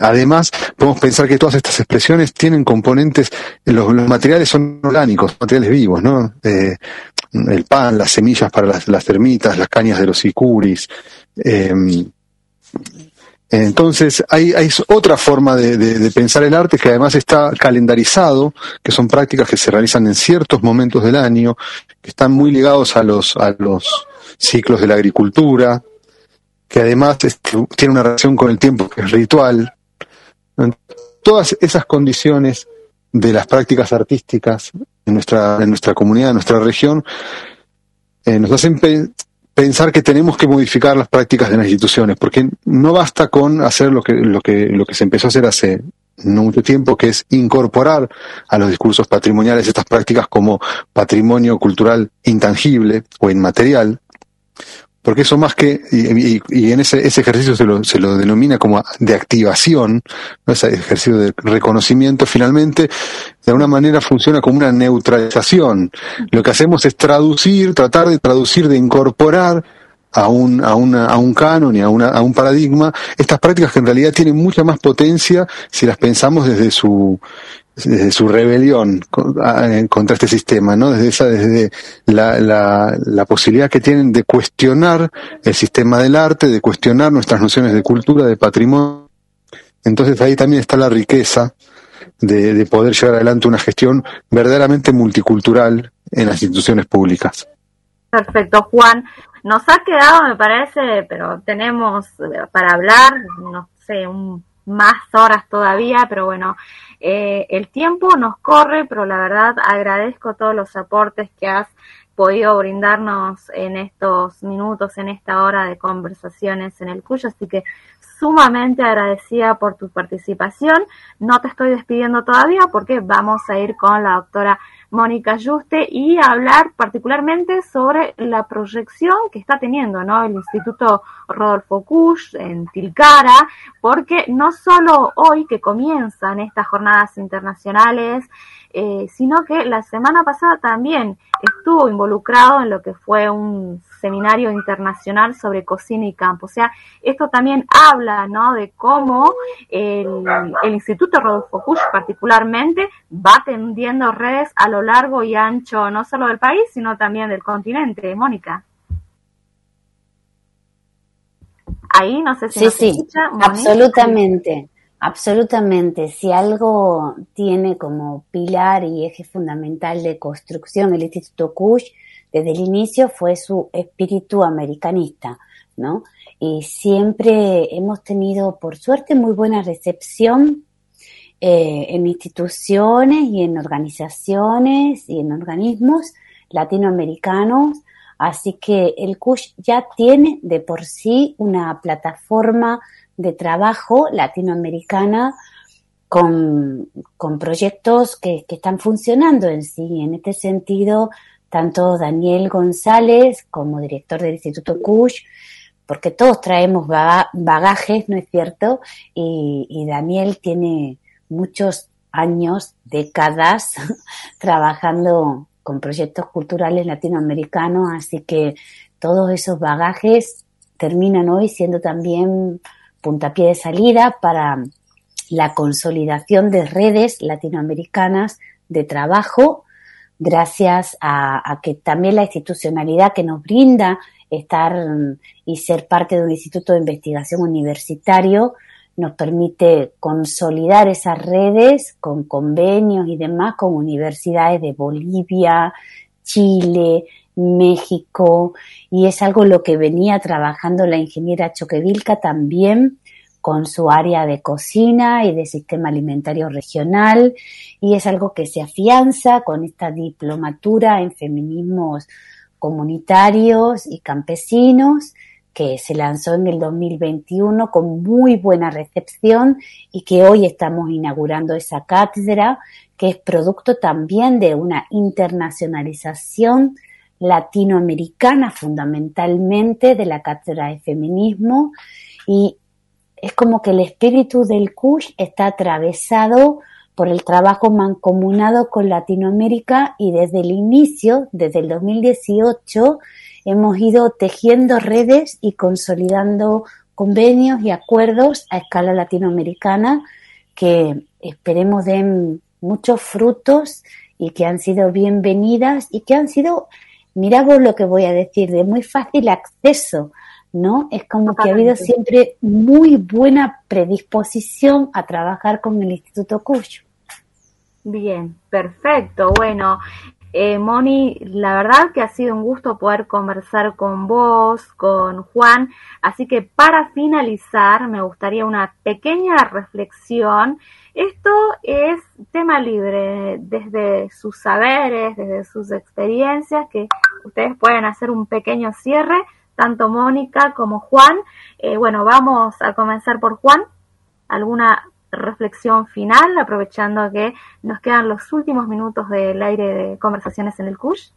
Además, podemos pensar que todas estas expresiones tienen componentes, los materiales son orgánicos, materiales vivos, ¿no? El pan, las semillas para las ermitas, las cañas de los sicuris. Entonces, hay otra forma de pensar el arte, que además está calendarizado, que son prácticas que se realizan en ciertos momentos del año, que están muy ligados a los ciclos de la agricultura, que además tiene una relación con el tiempo, que es ritual. Todas esas condiciones de las prácticas artísticas en nuestra comunidad, en nuestra región, nos hacen pensar que tenemos que modificar las prácticas de las instituciones, porque no basta con hacer lo que se empezó a hacer hace no mucho tiempo, que es incorporar a los discursos patrimoniales estas prácticas como patrimonio cultural intangible o inmaterial. Porque eso más que, y en ese ejercicio se lo denomina como de activación, ¿no? Ese ejercicio de reconocimiento finalmente, de alguna manera funciona como una neutralización. Lo que hacemos es tratar de traducir, de incorporar a un canon y a un paradigma, estas prácticas que en realidad tienen mucha más potencia si las pensamos desde su rebelión contra este sistema, ¿no? Desde la posibilidad que tienen de cuestionar el sistema del arte, de cuestionar nuestras nociones de cultura, de patrimonio. Entonces ahí también está la riqueza de poder llevar adelante una gestión verdaderamente multicultural en las instituciones públicas. Perfecto, Juan. Nos ha quedado, me parece, pero tenemos para hablar, no sé, más horas todavía, pero bueno, el tiempo nos corre, pero la verdad agradezco todos los aportes que has podido brindarnos en estos minutos, en esta hora de conversaciones en el Kusch, así que sumamente agradecida por tu participación. No te estoy despidiendo todavía porque vamos a ir con la doctora Mónica Yuste y a hablar particularmente sobre la proyección que está teniendo, ¿no?, el Instituto Rodolfo Kusch en Tilcara, porque no solo hoy que comienzan estas jornadas internacionales, sino que la semana pasada también estuvo involucrado en lo que fue un seminario internacional sobre cocina y campo. O sea, esto también habla, ¿no?, de cómo el Instituto Rodolfo Kusch particularmente va tendiendo redes a lo largo y ancho, no solo del país, sino también del continente. Mónica. Ahí no sé si sí, escucha. Mónica. Absolutamente. Si algo tiene como pilar y eje fundamental de construcción el Instituto Kusch desde el inicio fue su espíritu americanista, ¿no? Y siempre hemos tenido, por suerte, muy buena recepción en instituciones y en organizaciones y en organismos latinoamericanos. Así que el Kusch ya tiene de por sí una plataforma de trabajo latinoamericana con proyectos que están funcionando en sí. En este sentido, tanto Daniel González como director del Instituto Kusch, porque todos traemos bagajes, ¿no es cierto? Y Daniel tiene muchos años, décadas, trabajando con proyectos culturales latinoamericanos, así que todos esos bagajes terminan hoy siendo también puntapié de salida para la consolidación de redes latinoamericanas de trabajo, gracias a que también la institucionalidad que nos brinda estar y ser parte de un instituto de investigación universitario nos permite consolidar esas redes con convenios y demás con universidades de Bolivia, Chile, México, y es algo lo que venía trabajando la ingeniera Choquevilca también con su área de cocina y de sistema alimentario regional, y es algo que se afianza con esta diplomatura en feminismos comunitarios y campesinos que se lanzó en el 2021 con muy buena recepción y que hoy estamos inaugurando esa cátedra que es producto también de una internacionalización latinoamericana, fundamentalmente de la cátedra de feminismo, y es como que el espíritu del Kusch está atravesado por el trabajo mancomunado con Latinoamérica, y desde el inicio, desde el 2018, hemos ido tejiendo redes y consolidando convenios y acuerdos a escala latinoamericana que esperemos den muchos frutos y que han sido bienvenidas y que han sido, mirá vos lo que voy a decir, de muy fácil acceso, ¿no? Es como que ha habido siempre muy buena predisposición a trabajar con el Instituto Kusch. Bien, perfecto. Bueno, Moni, la verdad que ha sido un gusto poder conversar con vos, con Juan, así que para finalizar me gustaría una pequeña reflexión. Esto es tema libre, desde sus saberes, desde sus experiencias, que ustedes pueden hacer un pequeño cierre, tanto Mónica como Juan. Bueno, vamos a comenzar por Juan. ¿Alguna reflexión final, aprovechando que nos quedan los últimos minutos del aire de Conversaciones en el Kusch?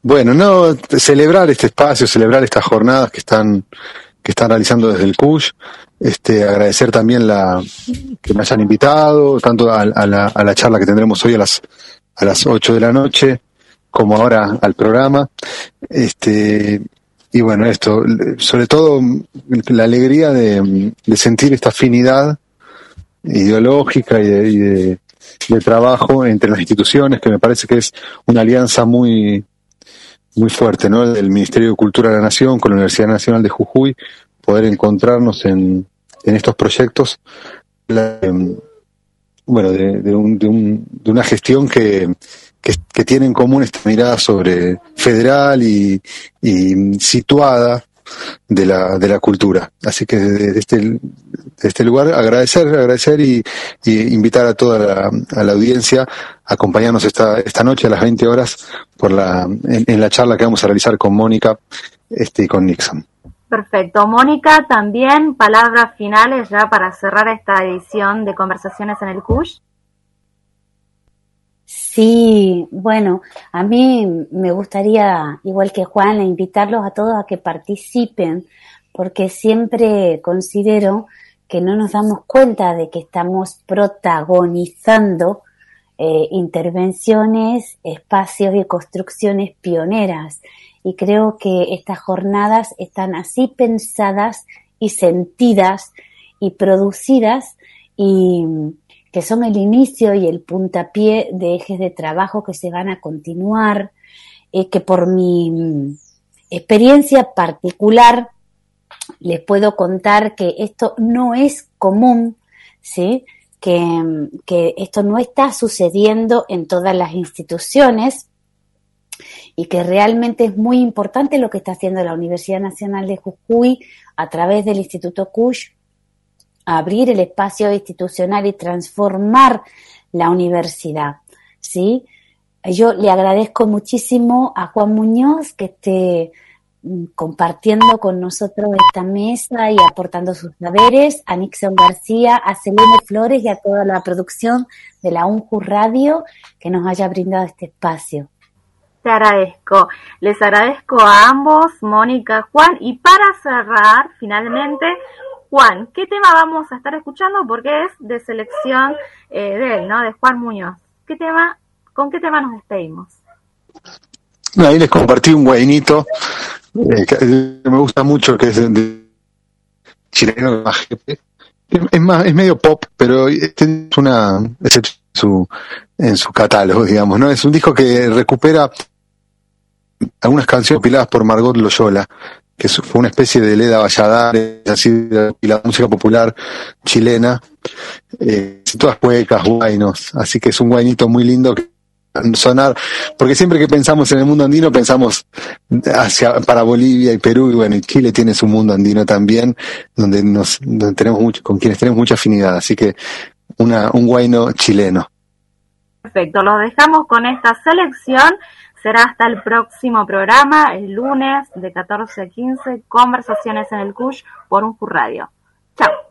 Bueno, no, celebrar este espacio, celebrar estas jornadas que están realizando desde el Kusch, agradecer también que me hayan invitado, tanto a la charla que tendremos hoy a las 8 de la noche, como ahora al programa, y bueno, esto, sobre todo la alegría de sentir esta afinidad ideológica y de trabajo entre las instituciones, que me parece que es una alianza muy, muy fuerte, ¿no? Del Ministerio de Cultura de la Nación con la Universidad Nacional de Jujuy, poder encontrarnos en estos proyectos, de una gestión que tiene en común esta mirada sobre federal y situada de la cultura. Así que desde este lugar agradecer y invitar a toda la audiencia a acompañarnos esta noche a las 20 horas en la charla que vamos a realizar con Mónica y con Nixon. Perfecto. Mónica, también palabras finales ya para cerrar esta edición de Conversaciones en el Kusch. Sí, bueno, a mí me gustaría, igual que Juan, invitarlos a todos a que participen, porque siempre considero que no nos damos cuenta de que estamos protagonizando intervenciones, espacios y construcciones pioneras, y creo que estas jornadas están así pensadas y sentidas y producidas, y que son el inicio y el puntapié de ejes de trabajo que se van a continuar, que por mi experiencia particular les puedo contar que esto no es común, ¿sí? Que esto no está sucediendo en todas las instituciones y que realmente es muy importante lo que está haciendo la Universidad Nacional de Jujuy a través del Instituto Kusch, abrir el espacio institucional y transformar la universidad, ¿sí? Yo le agradezco muchísimo a Juan Muñoz que esté compartiendo con nosotros esta mesa y aportando sus saberes, a Nixon García, a Selene Flores y a toda la producción de la UNJU Radio que nos haya brindado este espacio. Te agradezco. Les agradezco a ambos, Mónica, Juan. Y para cerrar, finalmente, Juan, ¿qué tema vamos a estar escuchando? Porque es de selección de él, ¿no? De Juan Muñoz. ¿Qué tema? ¿Con qué tema nos despedimos? Ahí les compartí un guainito que me gusta mucho, que es de chileno, es más, es medio pop, pero este es una excepción en su catálogo, digamos, ¿no? Es un disco que recupera algunas canciones compiladas por Margot Loyola, que fue una especie de Leda Valladares, así, y la música popular chilena, todas cuecas, guainos, así que es un guainito muy lindo que sonar, porque siempre que pensamos en el mundo andino pensamos para Bolivia y Perú, y bueno, y Chile tiene su mundo andino también, donde tenemos mucho, con quienes tenemos mucha afinidad, así que un guayno chileno. Perfecto, los dejamos con esta selección. Será hasta el próximo programa, el lunes de 14 a 15, Conversaciones en el Kusch por UNJU Radio. Chao.